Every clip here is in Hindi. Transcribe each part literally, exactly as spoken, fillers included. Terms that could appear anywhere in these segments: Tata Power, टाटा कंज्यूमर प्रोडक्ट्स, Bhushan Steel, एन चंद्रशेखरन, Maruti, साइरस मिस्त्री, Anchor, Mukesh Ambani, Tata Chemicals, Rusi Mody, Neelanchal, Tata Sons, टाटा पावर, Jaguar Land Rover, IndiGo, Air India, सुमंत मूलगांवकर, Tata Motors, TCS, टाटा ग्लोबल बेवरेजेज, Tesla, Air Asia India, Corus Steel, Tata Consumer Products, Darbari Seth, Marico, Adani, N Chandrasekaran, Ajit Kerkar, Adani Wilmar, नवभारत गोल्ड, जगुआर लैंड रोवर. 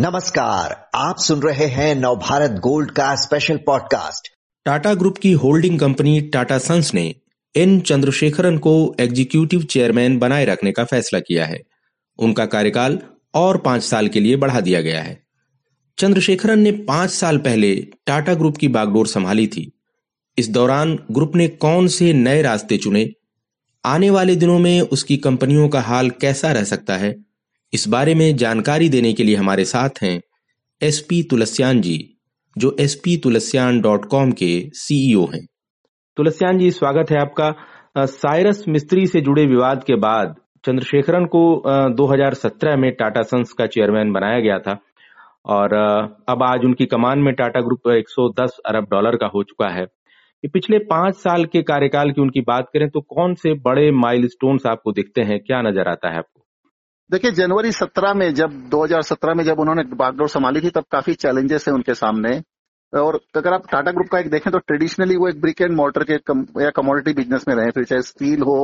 नमस्कार, आप सुन रहे हैं नवभारत गोल्ड का स्पेशल पॉडकास्ट। टाटा ग्रुप की होल्डिंग कंपनी टाटा सन्स ने एन चंद्रशेखरन को एग्जीक्यूटिव चेयरमैन बनाए रखने का फैसला किया है। उनका कार्यकाल और पांच साल के लिए बढ़ा दिया गया है। चंद्रशेखरन ने पांच साल पहले टाटा ग्रुप की बागडोर संभाली थी। इस दौरान ग्रुप ने कौन से नए रास्ते चुने, आने वाले दिनों में उसकी कंपनियों का हाल कैसा रह सकता है, इस बारे में जानकारी देने के लिए हमारे साथ हैं एसपी तुलस्यान जी, जो एसपी तुलस्यान डॉट कॉम के सीईओ हैं। तुलस्यान जी, स्वागत है आपका। साइरस मिस्त्री से जुड़े विवाद के बाद चंद्रशेखरन को दो हज़ार सत्रह में टाटा सन्स का चेयरमैन बनाया गया था और अब आज उनकी कमान में टाटा ग्रुप एक सौ दस अरब डॉलर का हो चुका है। पिछले पांच साल के कार्यकाल की उनकी बात करें तो कौन से बड़े माइलस्टोन्स आपको दिखते हैं, क्या नजर आता है आपको? देखिए, जनवरी सत्रह में जब दो हज़ार सत्रह में जब उन्होंने बागडोर संभाली थी तब काफी चैलेंजेस हैं उनके सामने। और अगर आप टाटा ग्रुप का एक देखें तो ट्रेडिशनली वो एक ब्रिक एंड मोर्टर के कम, या कमोडिटी बिजनेस में रहे, फिर चाहे स्टील हो,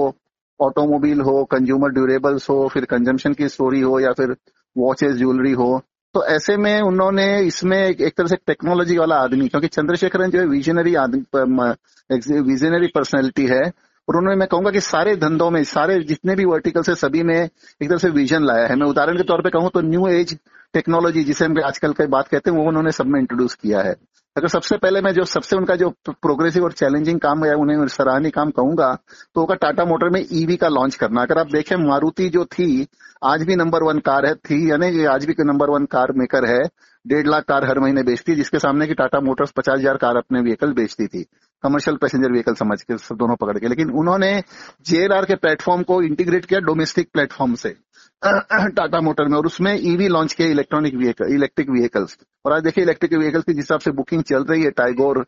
ऑटोमोबाइल हो, कंज्यूमर ड्यूरेबल्स हो, फिर कंजम्पशन की स्टोरी हो या फिर वॉचेस, ज्वेलरी हो। तो ऐसे में उन्होंने इसमें एक, एक तरह से टेक्नोलॉजी वाला आदमी, क्योंकि चंद्रशेखरन जो है विजनरी आदमी, विजनरी पर्सनैलिटी है, और उन्होंने, मैं कहूंगा कि सारे धंधों में, सारे जितने भी वर्टिकल्स है सभी में एक तरह से विजन लाया है। मैं उदाहरण के तौर पे कहूं तो न्यू एज टेक्नोलॉजी जिसे हम आजकल की बात कहते हैं वो उन्होंने सब में इंट्रोड्यूस किया है। अगर सबसे पहले मैं जो सबसे उनका जो प्रोग्रेसिव और चैलेंजिंग काम या उन्हें सराहनीय काम कहूंगा तो होगा टाटा मोटर में ईवी का लॉन्च करना। अगर आप देखें, मारुति जो थी आज भी नंबर वन कार है थी यानी आज भी नंबर वन कार मेकर है, डेढ़ लाख कार हर महीने बेचती है, जिसके सामने की टाटा मोटर्स पचास हजार कार अपने व्हीकल बेचती थी, कमर्शियल पैसेंजर व्हीकल समझ के सब दोनों पकड़ के। लेकिन उन्होंने जेआरआर के प्लेटफॉर्म को इंटीग्रेट किया डोमेस्टिक प्लेटफॉर्म से टाटा मोटर में और उसमें ईवी लॉन्च किया, इलेक्ट्रॉनिक व्हीकल, इलेक्ट्रिक व्हीकल्स। और आज देखिए इलेक्ट्रिक व्हीकल्स की जिस हिसाब से बुकिंग चल रही है, टाइगोर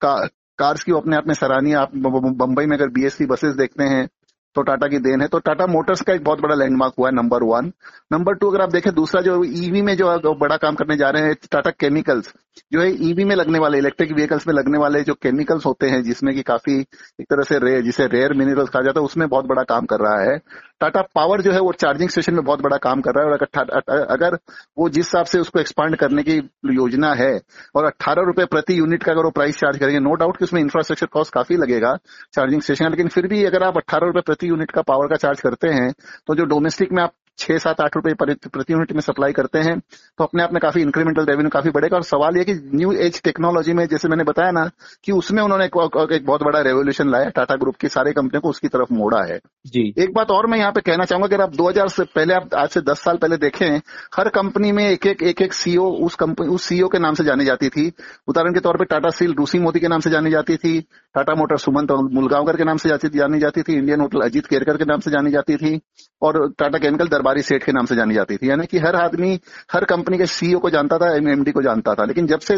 का कार्स की अपने आप में सराहनीय। आप बंबई में अगर बीएसटी बसेस देखते हैं तो टाटा की देन है। तो टाटा मोटर्स का एक बहुत बड़ा लैंडमार्क हुआ है, नंबर वन। नंबर टू, अगर आप देखें दूसरा जो ईवी में जो बड़ा काम करने जा रहे हैं टाटा केमिकल्स, जो है ईवी में लगने वाले, इलेक्ट्रिक व्हीकल्स में लगने वाले जो केमिकल्स होते हैं जिसमें कि काफी एक तरह से रेयर, जिसे रेयर मिनरल्स कहा जाता है, उसमें बहुत बड़ा काम कर रहा है। टाटा पावर जो है वो चार्जिंग स्टेशन में बहुत बड़ा काम कर रहा है। और अगर, अगर वो जिस हिसाब से उसको एक्सपांड करने की योजना है और अट्ठारह रुपए प्रति यूनिट का अगर वो प्राइस चार्ज करेंगे, नो डाउट कि उसमें इंफ्रास्ट्रक्चर कॉस्ट काफी लगेगा चार्जिंग स्टेशन, लेकिन फिर भी अगर आप अट्ठारह रुपए प्रति यूनिट का पावर का चार्ज करते हैं तो जो डोमेस्टिक में आप छह सात आठ रुपए प्रति यूनिट में सप्लाई करते हैं तो अपने आप में काफी इंक्रीमेंटल रेवेन्यू काफी बढ़ेगा। और सवाल यह कि न्यू एज टेक्नोलॉजी में, जैसे मैंने बताया ना, कि उसमें उन्होंने एक, एक बहुत बड़ा रेवोल्यूशन लाया, टाटा ग्रुप की सारी कंपनियों को उसकी तरफ मोड़ा है जी। एक बात और मैं यहाँ पे कहना चाहूंगा, अगर आप दो हजार से पहले, आप आज से दस साल पहले देखें, हर कंपनी में एक एक एक एक सीईओ उस कंपनी उस सीईओ के नाम से जानी जाती थी। उदाहरण के तौर पर टाटा स्टील रूसी मोदी के नाम से जानी जाती थी, टाटा मोटर सुमंत मूलगांवकर के नाम से जानी जाती थी, इंडियन होटल अजीत केरकर के नाम से जानी जाती थी, और टाटा केमिकल दरबारी सेठ के नाम से जानी जाती थी। यानी कि हर आदमी हर कंपनी के सीईओ को जानता था, एमडी को जानता था। लेकिन जब से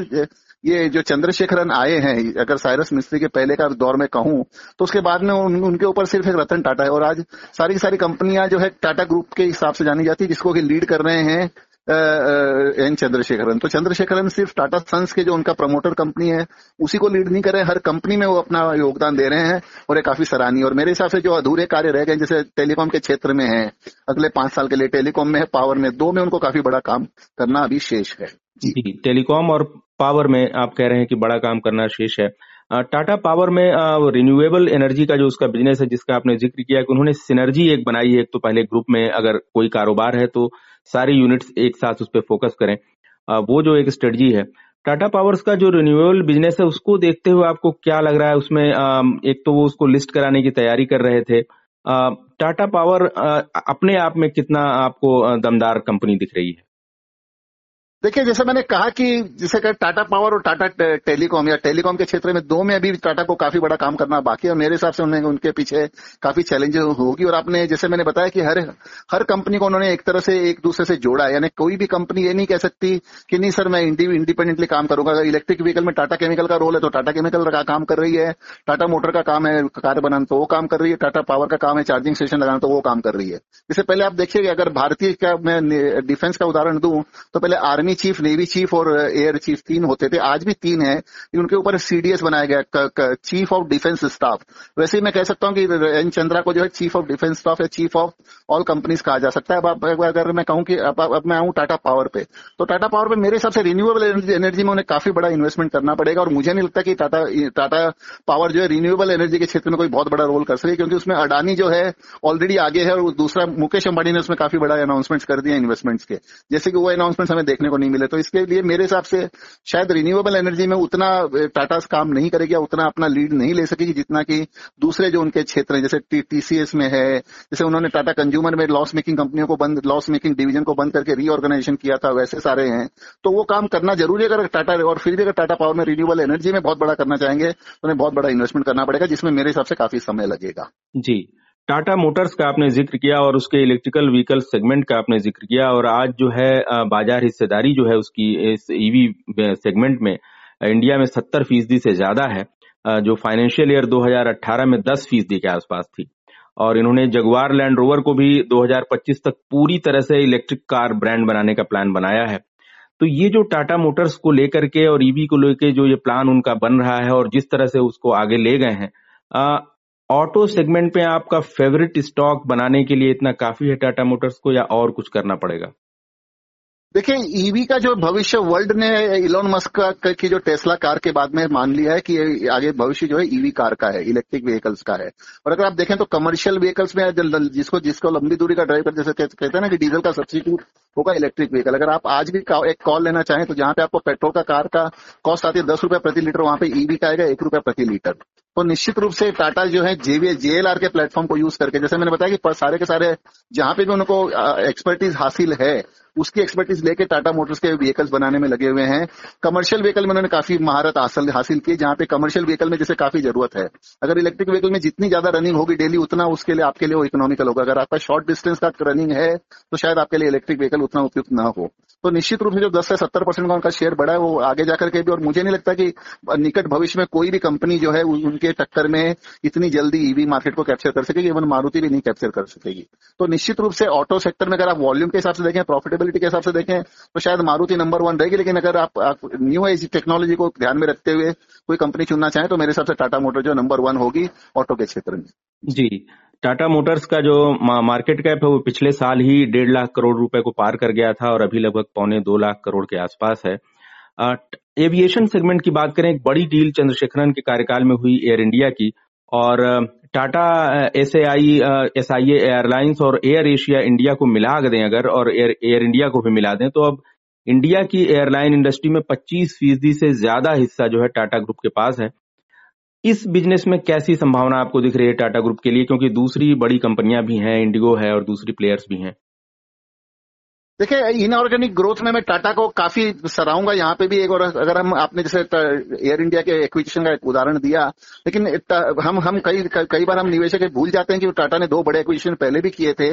ये जो चंद्रशेखरन आए हैं, अगर साइरस मिस्त्री के पहले का दौर में कहूं तो उसके बाद में उन, उनके ऊपर सिर्फ एक रतन टाटा है और आज सारी की सारी कंपनियां जो है टाटा ग्रुप के हिसाब से जानी जाती है, जिसको कि लीड कर रहे हैं एन चंद्रशेखरन। तो चंद्रशेखरन सिर्फ टाटा सन्स के जो उनका प्रमोटर कंपनी है उसी को लीड नहीं कर रहे, हर कंपनी में वो अपना योगदान दे रहे हैं और ये काफी सराहनीय। और मेरे हिसाब से जो अधूरे कार्य रह गए, जैसे टेलीकॉम के क्षेत्र में है, अगले पांच साल के लिए टेलीकॉम में है, पावर में, दो में उनको काफी बड़ा काम करना अभी शेष है जी। टेलीकॉम और पावर में आप कह रहे हैं कि बड़ा काम करना शेष है। टाटा पावर में रिन्यूएबल एनर्जी का जो उसका बिजनेस है, जिसका आपने जिक्र किया कि उन्होंने सिनर्जी एक बनाई है, एक तो पहले ग्रुप में अगर कोई कारोबार है तो सारी यूनिट्स एक साथ उस पर फोकस करें, वो जो एक स्ट्रेटजी है। टाटा पावर्स का जो रिन्यूएबल बिजनेस है उसको देखते हुए आपको क्या लग रहा है? उसमें एक तो वो उसको लिस्ट कराने की तैयारी कर रहे थे। टाटा पावर अपने आप में कितना आपको दमदार कंपनी दिख रही है? देखिए, जैसे मैंने कहा कि जैसे कि टाटा पावर और टाटा टेलीकॉम या टेलीकॉम के क्षेत्र में, दो में अभी टाटा को काफी बड़ा काम करना बाकी है और मेरे हिसाब से उन्हें उनके पीछे काफी चैलेंजेस होगी। और आपने, जैसे मैंने बताया कि हर हर कंपनी को उन्होंने एक तरह से एक दूसरे से जोड़ा है, यानी कोई भी कंपनी ये नहीं कह सकती कि नहीं सर मैं इंडिपेंडेंटली काम करूंगा। अगर इलेक्ट्रिक व्हीकल में टाटा केमिकल का रोल है तो टाटा केमिकल का काम कर रही है, टाटा मोटर का काम है कार बनाना तो वो काम कर रही है, टाटा पावर का काम है चार्जिंग स्टेशन लगाना तो वो काम कर रही है। इससे पहले आप देखिए, अगर भारतीय का मैं डिफेंस का उदाहरण दूं तो पहले army army chief, navy chief और एयर चीफ तीन होते थे, आज भी तीन है। उनके ऊपर सीडीएस बनाया गया, चीफ ऑफ डिफेंस स्टाफ। वैसे ही मैं कह सकता हूं कि एन चंद्रा को जो है चीफ ऑफ डिफेंस स्टाफ या चीफ ऑफ ऑल कंपनीज कहा जा सकता है। अब अगर मैं कहूं कि अब, अब मैं आऊं टाटा पावर पे, तो टाटा पावर पे मेरे हिसाब से रिन्यूएबल एनर्जी में उन्हें काफी बड़ा इन्वेस्टमेंट करना पड़ेगा और मुझे नहीं लगता कि टाटा टाटा पावर जो है रिन्यूएबल एनर्जी के क्षेत्र में कोई बहुत बड़ा रोल कर सके, क्योंकि उसमें अडानी जो है ऑलरेडी आगे है और दूसरा मुकेश अंबानी ने उसमें काफी बड़ा अनाउंसमेंट कर दिया इन्वेस्टमेंट्स के, जैसे कि वो अनाउंसमेंट हमें देखने को नहीं मिले। तो इसके लिए मेरे हिसाब से शायद रिन्यूएबल एनर्जी में उतना टाटा काम नहीं करेगी, उतना अपना लीड नहीं ले सकेगी जितना कि दूसरे जो उनके क्षेत्र है, जैसे टीसीएस में है, जैसे उन्होंने टाटा कंज्यूमर में लॉस मेकिंग कंपनियों को बंद, लॉस मेकिंग डिवीजन को बंद करके रीऑर्गेनाइजेशन किया था, वैसे सारे हैं। तो वो काम करना जरूरी है अगर टाटा, और फिर भी अगर टाटा पावर में रिन्यूएबल एनर्जी में बहुत बड़ा करना चाहेंगे तो उन्हें बहुत बड़ा इन्वेस्टमेंट करना पड़ेगा, जिसमें मेरे हिसाब से काफी समय लगेगा। जी, टाटा मोटर्स का आपने जिक्र किया और उसके इलेक्ट्रिकल व्हीकल सेगमेंट का आपने जिक्र किया, और आज जो है बाजार हिस्सेदारी जो है उसकी इस ईवी सेगमेंट में इंडिया में सत्तर फीसदी से ज्यादा है, जो फाइनेंशियल ईयर दो हज़ार अठारह में दस फीसदी के आसपास थी। और इन्होंने जगुआर लैंड रोवर को भी दो हज़ार पच्चीस तक पूरी तरह से इलेक्ट्रिक कार ब्रांड बनाने का प्लान बनाया है। तो ये जो टाटा मोटर्स को लेकर के और ईवी को लेकर जो ये प्लान उनका बन रहा है और जिस तरह से उसको आगे ले गए हैं, ऑटो सेगमेंट में आपका फेवरेट स्टॉक बनाने के लिए इतना काफी है टाटा मोटर्स को, या और कुछ करना पड़ेगा? देखिए, ईवी का जो भविष्य वर्ल्ड ने इलोन मस्क का की जो टेस्ला कार के बाद में मान लिया है कि आगे भविष्य जो है ईवी कार का है, इलेक्ट्रिक व्हीकल्स का है। और अगर आप देखें तो कमर्शियल व्हीकल्स में जिसको जिसको लंबी दूरी का ड्राइव कर, जैसे कहते हैं ना कि डीजल का सब्सिट्यूट होगा इलेक्ट्रिक व्हीकल। अगर आप आज भी एक कॉल लेना चाहें तो जहां पे आपको पेट्रोल का कार का कॉस्ट आती है दस रुपए प्रति लीटर, वहां पे ईवी का आएगा एक रुपया प्रति लीटर। तो निश्चित रूप से टाटा जो है जेवीए जेएलआर के प्लेटफॉर्म को यूज करके, जैसे मैंने बताया कि सारे के सारे जहां पे भी उनको एक्सपर्टीज हासिल है, उसकी एक्सपर्टीज लेके टाटा मोटर्स के व्हीकल्स बनाने में लगे हुए हैं। कमर्शियल व्हीकल में उन्होंने काफी महारत हासिल की, जहां पे कमर्शियल व्हीकल में जैसे काफी जरूरत है। अगर इलेक्ट्रिक व्हीकल में जितनी ज्यादा रनिंग होगी डेली, उतना उसके लिए आपके लिए वो इकोनॉमिकल होगा। अगर आपका शॉर्ट डिस्टेंस का रनिंग है तो शायद आपके लिए इलेक्ट्रिक व्हीकल उतना उपयुक्त ना हो। तो निश्चित रूप से जो दस से सत्तर परसेंट का उनका शेयर बढ़ा है, वो आगे जाकर के भी, और मुझे नहीं लगता कि निकट भविष्य में कोई भी कंपनी जो है उनके टक्कर में इतनी जल्दी ईवी मार्केट को कैप्चर कर सकेगी, इवन मारुति भी नहीं कैप्चर कर सकेगी। तो निश्चित रूप से ऑटो सेक्टर में अगर आप वॉल्यूम के हिसाब से देखें, प्रॉफिटेबिलिटी के हिसाब से देखें, तो शायद मारुति नंबर वन रहेगी। लेकिन अगर आप, आप न्यू एज टेक्नोलॉजी को ध्यान में रखते हुए कोई कंपनी चुनना चाहें तो मेरे हिसाब से टाटा मोटर जो नंबर वन होगी ऑटो के क्षेत्र में। जी, टाटा मोटर्स का जो मार्केट कैप है वो पिछले साल ही डेढ़ लाख करोड़ रुपए को पार कर गया था और अभी लगभग पौने दो लाख करोड़ के आसपास है। एविएशन सेगमेंट की बात करें, एक बड़ी डील चंद्रशेखरन के कार्यकाल में हुई एयर इंडिया की, और Tata S I S I airlines और एयर एशिया इंडिया को मिला दें अगर, और एयर एयर इंडिया को भी मिला दें, तो अब इंडिया की एयरलाइन इंडस्ट्री में पच्चीस फीसदी से ज्यादा हिस्सा जो है टाटा ग्रुप के पास है। इस बिजनेस में कैसी संभावना आपको दिख रही है टाटा ग्रुप के लिए, क्योंकि दूसरी बड़ी कंपनियां भी हैं, इंडिगो है और दूसरी प्लेयर्स भी हैं? देखिये, इनऑर्गेनिक ग्रोथ में मैं टाटा को काफी सराहूंगा यहाँ पे भी। एक और अगर हम, आपने जैसे एयर इंडिया के एक्विजिशन का एक उदाहरण दिया, लेकिन हम हम कई कई बार हम निवेशक भूल जाते हैं कि टाटा ने दो बड़े एक्विजिशन पहले भी किए थे।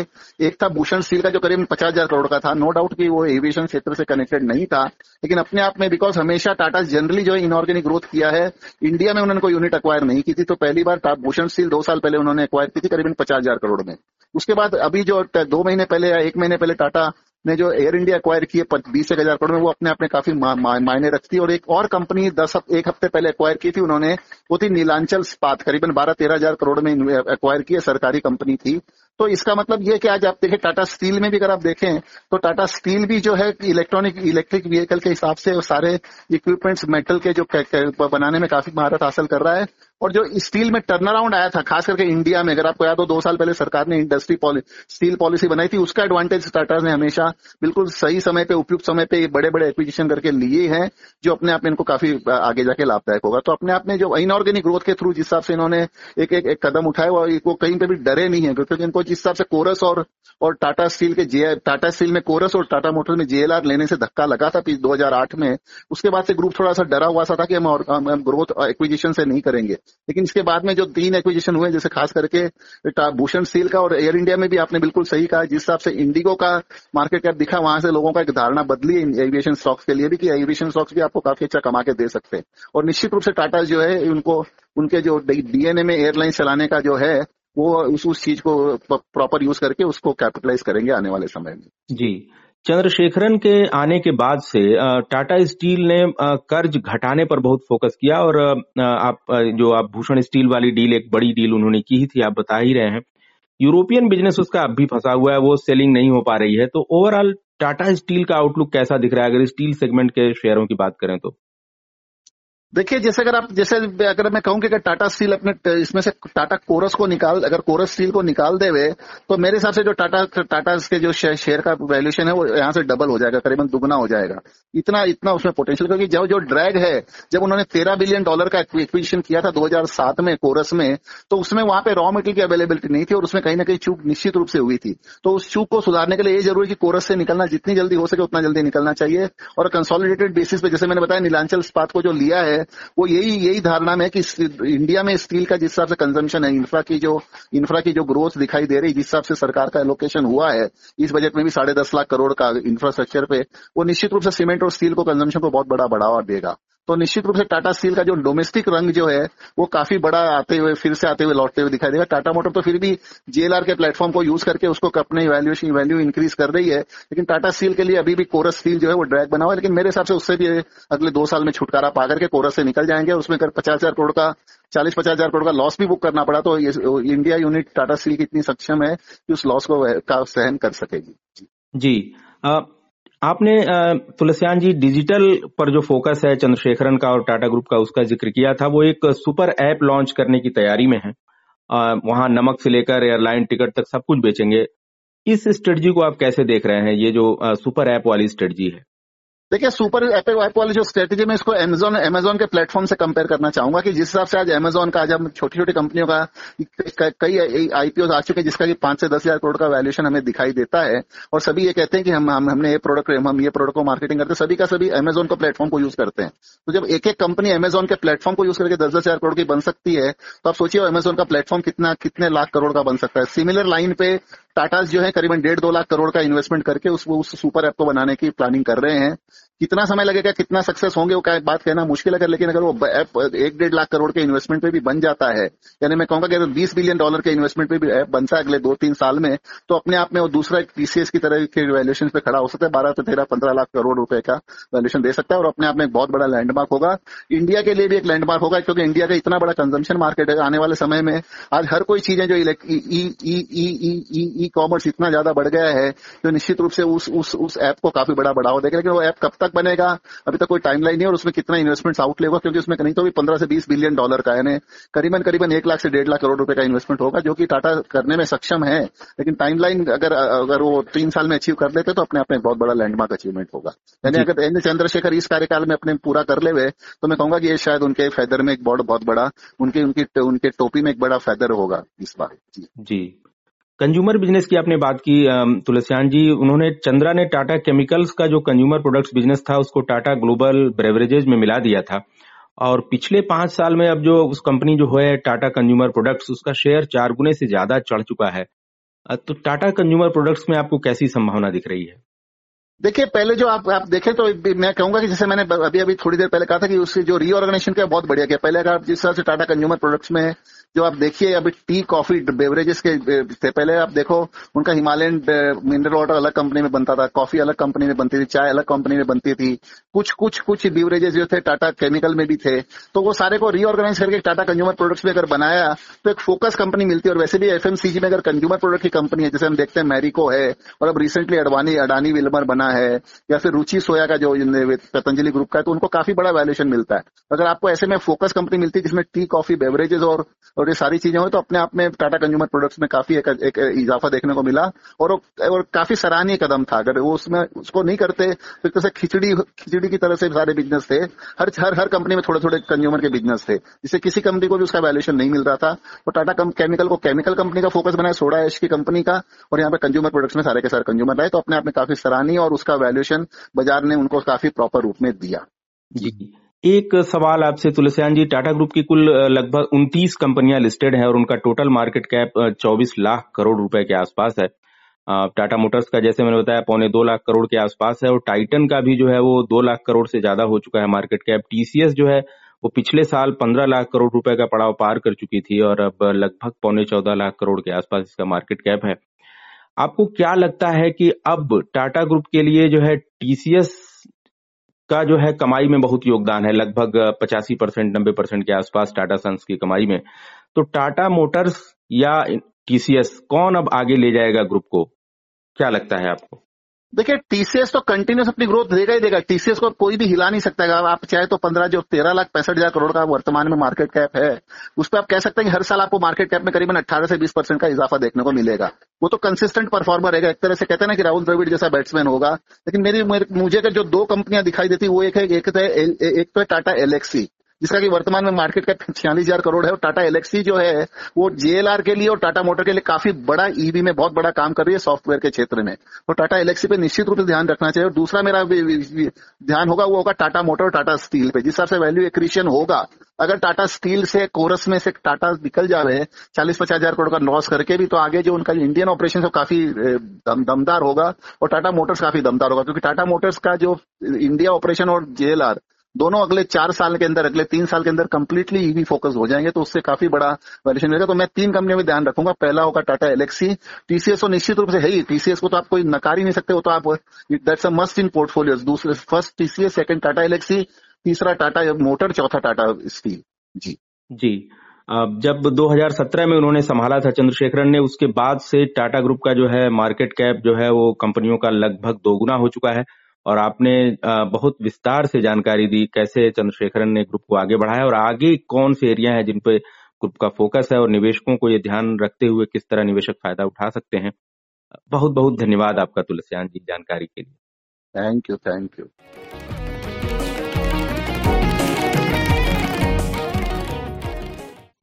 एक था भूषण स्टील का जो करीब पचास हजार करोड़ का था, नो डाउट कि वो एविएशन क्षेत्र से कनेक्टेड नहीं था, लेकिन अपने आप में, बिकॉज हमेशा टाटा जनरली जो है इनऑर्गेनिक ग्रोथ किया है। इंडिया में उन्होंने कोई यूनिट अक्वायर नहीं की थी, तो पहली बार भूषण स्टील दो साल पहले उन्होंने अक्वायर की थी करीबन पचास हजार करोड़ में। उसके बाद अभी जो दो महीने पहले या एक महीने पहले टाटा ने जो एयर इंडिया एक्वायर की है बीस एक हजार करोड़ में, वो अपने आप में काफी मा, मा, मायने रखती है। और एक और कंपनी दस एक हफ्ते पहले एक्वायर की थी उन्होंने, वो थी नीलांचल इस्पात, करीबन बारह तेरह हजार करोड़ में एक्वायर की है, सरकारी कंपनी थी। तो इसका मतलब ये कि आज आप देखें टाटा स्टील में भी अगर आप देखें तो टाटा स्टील भी जो है इलेक्ट्रॉनिक इलेक्ट्रिक व्हीकल के हिसाब से सारे इक्विपमेंट्स मेटल के जो बनाने में काफी महारत हासिल कर रहा है। और जो स्टील में टर्न अराउंड आया था खास करके इंडिया में, अगर आपको याद हो दो साल पहले सरकार ने इंडस्ट्री स्टील पॉलिसी बनाई थी, उसका एडवांटेज टाटा ने हमेशा बिल्कुल सही समय पे, उपयुक्त समय पे बड़े बड़े एक्विजिशन करके लिए हैं, जो अपने आप में इनको काफी आगे जाके लाभदायक होगा। तो अपने आप में जो इनऑर्गेनिक ग्रोथ के थ्रू जिस हिसाब से इन्होंने एक एक, एक कदम उठाया, वो कहीं पे भी डरे नहीं है, क्योंकि इनको जिस हिसाब से कोरस और और टाटा स्टील के जे टाटा स्टील में कोरस और टाटा मोटर्स में जेएलआर लेने से धक्का लगा था दो हजार आठ में, उसके बाद से ग्रुप थोड़ा सा डरा हुआ सा था कि हम और हम ग्रोथ एक्विजिशन से नहीं करेंगे। लेकिन इसके बाद में जो तीन एक्विजिशन हुए, जैसे खास करके भूषण स्टील का और एयर इंडिया में भी आपने बिल्कुल सही कहा, जिस हिसाब से इंडिगो का मार्केट कैप दिखा, वहां से लोगों का एक धारणा बदली एविएशन स्टॉक्स के लिए भी कि एविएशन स्टॉक्स भी आपको काफी अच्छा कमा के दे सकते हैं। और निश्चित रूप से टाटा जो है उनको, उनके जो डीएनए में एयरलाइन चलाने का जो है, वो उस उस चीज को प्रॉपर यूज करके उसको कैपिटलाइज करेंगे आने वाले समय में। जी, चंद्रशेखरन के आने के बाद से टाटा स्टील ने कर्ज घटाने पर बहुत फोकस किया और आप जो आप भूषण स्टील वाली डील, एक बड़ी डील उन्होंने की ही थी, आप बता ही रहे हैं। यूरोपियन बिजनेस उसका अब भी फंसा हुआ है, वो सेलिंग नहीं हो पा रही है। तो ओवरऑल टाटा स्टील का आउटलुक कैसा दिख रहा है अगर स्टील सेगमेंट के शेयरों की बात करें तो? देखिए, जैसे अगर आप जैसे अगर मैं कहूँ कि अगर टाटा स्टील अपने इसमें से टाटा कोरस को निकाल अगर कोरस स्टील को निकाल देवे तो मेरे हिसाब से जो टाटा टाटा के जो शेयर, शेयर का वैल्यूएशन है वो यहाँ से डबल हो जाएगा, करीबन दुगना हो जाएगा। इतना इतना उसमें पोटेंशियल, क्योंकि जब जो ड्रैग है, जब उन्होंने तेरह बिलियन डॉलर का एक्विजिशन किया था दो हज़ार सात में कोरस में, तो उसमें वहां पे रॉ मटेरियल की अवेलेबिलिटी नहीं थी और उसमें कहीं ना कहीं चूक निश्चित रूप से हुई थी। तो उस चूक को सुधारने के लिए ये जरूरी कि कोरस से निकलना जितनी जल्दी हो सके उतना जल्दी निकलना चाहिए। और कंसोलिडेटेड बेसिस पे जैसे मैंने बताया नीलांचल इस्पात को जो लिया है वो यही यही धारणा में कि इंडिया में स्टील का जिस हिसाब से कंजम्पशन है, इंफ्रा की जो इंफ्रा की जो ग्रोथ दिखाई दे रही, जिस हिसाब से सरकार का एलोकेशन हुआ है इस बजट में भी साढ़े दस लाख करोड़ का इंफ्रास्ट्रक्चर पे, वो निश्चित रूप से सीमेंट और स्टील को कंजम्पशन को बहुत बड़ा बढ़ावा देगा। तो निश्चित रूप से टाटा स्टील का जो डोमेस्टिक रंग जो है वो काफी बड़ा आते हुए फिर से आते हुए लौटते हुए दिखाई देगा। टाटा मोटर तो फिर भी जेएलआर के प्लेटफॉर्म को यूज करके उसको अपने वैल्यूएशन वैल्यू इंक्रीज कर रही है, लेकिन टाटा स्टील के लिए अभी भी कोरस स्टील जो है वो ड्रैग बना हुआ है। लेकिन मेरे हिसाब से उससे भी अगले दो साल में छुटकारा पा करके कोरस से निकल जाएंगे। उसमें अगर पचास हजार करोड़ का चालीस पचास हजार करोड़ का लॉस भी बुक करना पड़ा तो इंडिया यूनिट टाटा स्टील की इतनी सक्षम है कि उस लॉस को सहन कर सकेगी। जी, आपने तुलस्यान जी डिजिटल पर जो फोकस है चंद्रशेखरन का और टाटा ग्रुप का, उसका जिक्र किया था। वो एक सुपर ऐप लॉन्च करने की तैयारी में है, वहां नमक से लेकर एयरलाइन टिकट तक सब कुछ बेचेंगे। इस स्ट्रेटजी को आप कैसे देख रहे हैं, ये जो सुपर ऐप वाली स्ट्रेटजी है? देखिए, सुपर ऐप ऐप वाली जो स्ट्रेटेजी, मैं इसको अमेजोन अमेजोन के प्लेटफॉर्म से कंपेयर करना चाहूंगा कि जिस हिसाब से आज अमेजोन का, आज हम छोटी छोटी कंपनियों का कई आईपीओ आ चुके हैं जिसका कि पांच से दस हजार करोड़ का वैल्यूएशन हमें दिखाई देता है और सभी ये कहते हैं कि हम हम हमने ये प्रोडक्ट हम ये प्रोडक्ट को मार्केटिंग करते हैं, सभी का सभी अमेजोन का प्लेटफॉर्म को यूज करते हैं। तो जब एक एक कंपनी अमेजोन के प्लेटफॉर्म को यूज करके दस दस हजार करोड़ की बन सकती है तो आप सोचिए अमेजोन का प्लेटफॉर्म कितना कितने लाख करोड़ का बन सकता है। सिमिलर लाइन पे टाटा जो है करीबन डेढ़ दो लाख करोड़ का इन्वेस्टमेंट करके उस उस सुपर ऐप को बनाने की प्लानिंग कर रहे हैं। कितना समय लगेगा, कितना सक्सेस होंगे, वो क्या बात कहना मुश्किल है, लेकिन अगर वो ऐप एक डेढ़ लाख करोड़ के इन्वेस्टमेंट पे भी बन जाता है, यानी मैं कहूंगा कि अगर बीस बिलियन डॉलर के इन्वेस्टमेंट पे भी ऐप बनता है अगले दो तीन साल में, तो अपने आप में वो दूसरा एक टीसीएस की तरह के वैल्यूएशन पे खड़ा हो सकता है। बारह से तेरह पंद्रह लाख करोड़ रुपए का वैल्यूएशन दे सकता है और अपने आप में एक बहुत बड़ा लैंडमार्क होगा, इंडिया के लिए भी एक लैंडमार्क होगा, क्योंकि इंडिया का इतना बड़ा कंजम्पशन मार्केट है। आने वाले समय में आज हर कोई चीज है जो ई कॉमर्स इतना ज्यादा बढ़ गया है तो निश्चित रूप से उस ऐप को काफी बड़ा बढ़ावा देगा। लेकिन वो ऐप कब तक बनेगा, अभी तक कोई टाइमलाइन नहीं है और उसमें कितना इन्वेस्टमेंट आउटले होगा, क्योंकि उसमें कहीं तो भी पंद्रह से बीस बिलियन डॉलर का, यानी करीबन करीबन एक लाख से डेढ़ लाख करोड़ रुपए का इन्वेस्टमेंट होगा, जो कि टाटा करने में सक्षम है। लेकिन टाइमलाइन अगर अगर वो तीन साल में अचीव कर लेते तो अपने आप में बहुत बड़ा लैंडमार्क अचीवमेंट होगा। यानी अगर एन चंद्रशेखर इस कार्यकाल में अपने पूरा कर ले हुए तो मैं कहूंगा कि ये शायद उनके फेदर में एक बहुत बड़ा उनके उनकी उनके टोपी में एक बड़ा फेदर होगा इस बार। जी, कंज्यूमर बिजनेस की आपने बात की तुलस्यान जी, उन्होंने चंद्रा ने टाटा केमिकल्स का जो कंज्यूमर प्रोडक्ट्स बिजनेस था उसको टाटा ग्लोबल बेवरेजेज में मिला दिया था और पिछले पांच साल में अब जो उस कंपनी जो है टाटा कंज्यूमर प्रोडक्ट्स, उसका शेयर चार गुने से ज्यादा चढ़ चुका है। तो टाटा कंज्यूमर प्रोडक्ट्स में आपको कैसी संभावना दिख रही है? देखिए, पहले जो आप आप देखें तो मैं कहूंगा कि जैसे मैंने अभी अभी थोड़ी देर पहले कहा था कि उसकी जो रीऑर्गेनाइजेशन का बहुत बढ़िया किया। पहले अगर आप जिस तरह से टाटा कंज्यूमर प्रोडक्ट्स में जो आप देखिए अभी टी कॉफी बेवरेजेस के थे, पहले आप देखो उनका हिमालयन मिनरल वाटर अलग कंपनी में बनता था, कॉफी अलग कंपनी में बनती थी, चाय अलग कंपनी में बनती थी, कुछ कुछ कुछ बेवरेजेस जो थे टाटा केमिकल में भी थे। तो वो सारे को रीऑर्गेनाइज करके टाटा कंज्यूमर प्रोडक्ट्स में अगर बनाया तो एक फोकस कंपनी मिलती है। और वैसे भी एफएमसीजी में अगर कंज्यूमर प्रोडक्ट की कंपनी है, जैसे हम देखते हैं मैरिको है और अब रिसेंटली अडवाणी अडानी विलमर बना है या फिर रुचि सोया का जो पतंजलि ग्रुप का है, तो उनको काफी बड़ा वैल्यूएशन मिलता है। अगर आपको ऐसे में फोकस कंपनी मिलती है जिसमें टी कॉफी बेवरेजेस और और ये सारी चीजें हो तो अपने आप में टाटा कंज्यूमर प्रोडक्ट्स में काफी एक, एक इजाफा देखने को मिला और और काफी सराहनीय कदम था। अगर वो उसमें उसको नहीं करते तो एक तरह से खिचड़ी खिचड़ी की तरह से सारे बिजनेस थे, हर हर हर कंपनी में थोड़े थोड़े कंज्यूमर के बिजनेस थे जिससे किसी कंपनी को भी उसका वैल्यूएशन नहीं मिल रहा था। और टाटा केमिकल को केमिकल कंपनी का फोकस बनाया, सोडा ऐश की कंपनी का, और यहाँ पे कंज्यूमर प्रोडक्ट्स में सारे के सारे कंज्यूमर लाए तो अपने आप में काफी सराहनीय और उसका वैल्यूएशन बाजार ने उनको काफी प्रॉपर रूप में दिया। जी, एक सवाल आपसे तुलस्यान जी, टाटा ग्रुप की कुल लगभग उनतीस कंपनियां लिस्टेड हैं और उनका टोटल मार्केट कैप चौबीस लाख करोड़ रुपए के आसपास है। टाटा मोटर्स का जैसे मैंने बताया पौने दो लाख करोड़ के आसपास है और टाइटन का भी जो है वो दो लाख करोड़ से ज्यादा हो चुका है मार्केट कैप। टीसीएस जो है वो पिछले साल पंद्रह लाख करोड़ रुपए का पड़ाव पार कर चुकी थी और अब लगभग पौने चौदह लाख करोड़ के आसपास इसका मार्केट कैप है। आपको क्या लगता है कि अब टाटा ग्रुप के लिए जो है टीसीएस का जो है कमाई में बहुत योगदान है, लगभग पचासी परसेंट नब्बे परसेंट के आसपास टाटा सन्स की कमाई में, तो टाटा मोटर्स या टीसीएस कौन अब आगे ले जाएगा ग्रुप को, क्या लगता है आपको? देखिए टीसीएस तो कंटिन्यूस अपनी ग्रोथ देगा ही देगा, टीसीएस को कोई भी हिला नहीं सकता है। आप चाहे तो पंद्रह जो तेरह लाख पैंसठ हजार करोड़ का वर्तमान में मार्केट कैप है, उस पर आप कह सकते हैं कि हर साल आपको मार्केट कैप में करीबन अठारह से बीस परसेंट का इजाफा देखने को मिलेगा। वो तो कंसिस्टेंट परफॉर्मर रहेगा, एक तरह से कहते हैं ना कि राहुल द्रविड़ जैसा बैट्समैन होगा। लेकिन मेरी मुझे जो दो कंपनियां दिखाई देती वो एक है, एक तो है टाटा एलेक्सी जिसका कि वर्तमान में मार्केट कैप छियालीस हजार करोड़ है, और टाटा एलेक्सी जो है वो जेएलआर के लिए और टाटा मोटर के लिए काफी बड़ा ईवी में बहुत बड़ा काम कर रही है सॉफ्टवेयर के क्षेत्र में, तो टाटा एलेक्सी पे निश्चित रूप से ध्यान रखना चाहिए। और दूसरा मेरा ध्यान होगा वो होगा टाटा मोटर और टाटा स्टील पे, जिस हिसाब से वैल्यू एक्रीशन होगा अगर टाटा स्टील से कोरस में से टाटा निकल जावे चालीस पचास हजार करोड़ का लॉस करके भी, तो आगे जो उनका इंडियन ऑपरेशन है काफी दम, दमदार होगा और टाटा मोटर्स काफी दमदार होगा, क्योंकि टाटा मोटर्स का जो इंडिया ऑपरेशन और जेएलआर दोनों अगले चार साल के अंदर अगले तीन साल के अंदर कंप्लीटली ईवी फोकस हो जाएंगे, तो उससे काफी बड़ा वैल्यूएशन मिलेगा। तो मैं तीन कंपनियों में ध्यान रखूंगा, पहला होगा टाटा एलेक्सी। टीसीएस तो निश्चित रूप से है ही, टीसीएस को तो आप कोई नकार ही नहीं सकते, वो तो आप that's a must in portfolios. दूसरे first TCS, second Tata Alexei, तीसरा टाटा मोटर, चौथा टाटा स्टील। जी जी जब दो हज़ार सत्रह में उन्होंने संभाला था चंद्रशेखरन ने, उसके बाद से टाटा ग्रुप का जो है मार्केट कैप जो है वो कंपनियों का लगभग दोगुना हो चुका है, और आपने बहुत विस्तार से जानकारी दी कैसे चंद्रशेखरन ने ग्रुप को आगे बढ़ाया और आगे कौन से एरिया हैं जिन पे ग्रुप का फोकस है और निवेशकों को ये ध्यान रखते हुए किस तरह निवेशक फायदा उठा सकते हैं। बहुत बहुत धन्यवाद आपका तुलस्यान जी जानकारी के लिए। Thank you thank you.